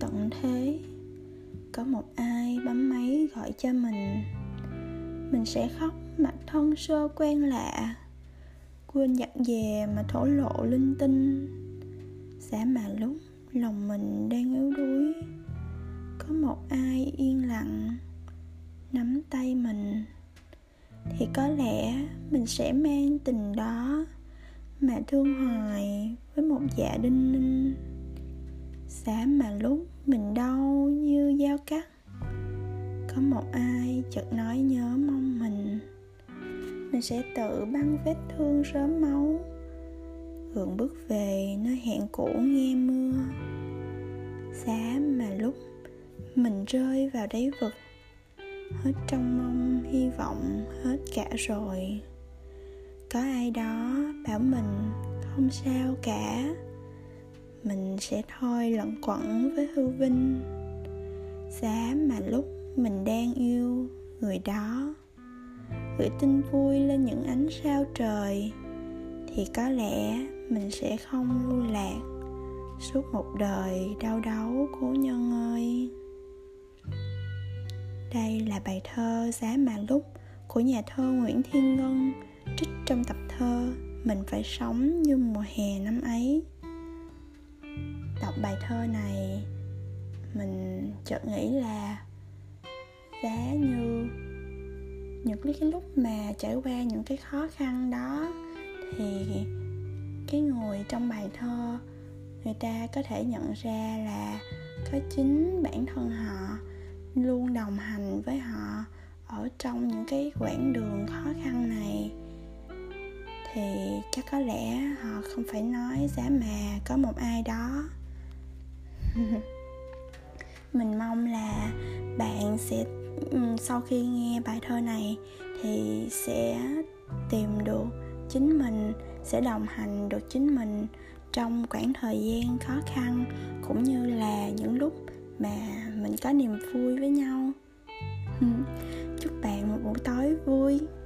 tận thế có một ai bấm máy gọi cho mình sẽ khóc mặt thân sơ quen lạ, quên dặn dè mà thổ lộ linh tinh. Giá mà lúc lòng mình đang yếu đuối, có một ai yên lặng nắm tay mình, thì có lẽ mình sẽ mang tình đó mà thương hoài với một dạ đinh ninh. Giá mà lúc mình đau như dao cắt, có một ai chợt nói nhớ mong mình sẽ tự băng vết thương rớm máu, gượng bước về nơi hẹn cũ nghe mưa. Giá mà lúc mình rơi vào đáy vực, hết trông mong hy vọng hết cả rồi, có ai đó bảo mình không sao cả, mình sẽ thôi lẩn quẩn với hư vinh. Giá mà lúc mình đang yêu người đó, gửi tin vui lên những ánh sao trời, thì có lẽ mình sẽ không lưu lạc suốt một đời đau đớn cố nhân ơi. Đây là bài thơ Giá mà lúc của nhà thơ Nguyễn Thiên Ngân, trích trong tập thơ Mình phải sống như mùa hè năm ấy. Đọc bài thơ này, mình chợt nghĩ là giá như những cái lúc mà trải qua những cái khó khăn đó, thì cái người trong bài thơ người ta có thể nhận ra là có chính bản thân họ luôn đồng hành với họ ở trong những cái quãng đường khó khăn này, thì chắc có lẽ họ không phải nói giá mà có một ai đó. Mình mong là bạn sẽ sau khi nghe bài thơ này thì sẽ tìm được chính mình, sẽ đồng hành được chính mình trong quãng thời gian khó khăn, cũng như là những lúc mà mình có niềm vui với nhau. Chúc bạn một buổi tối vui.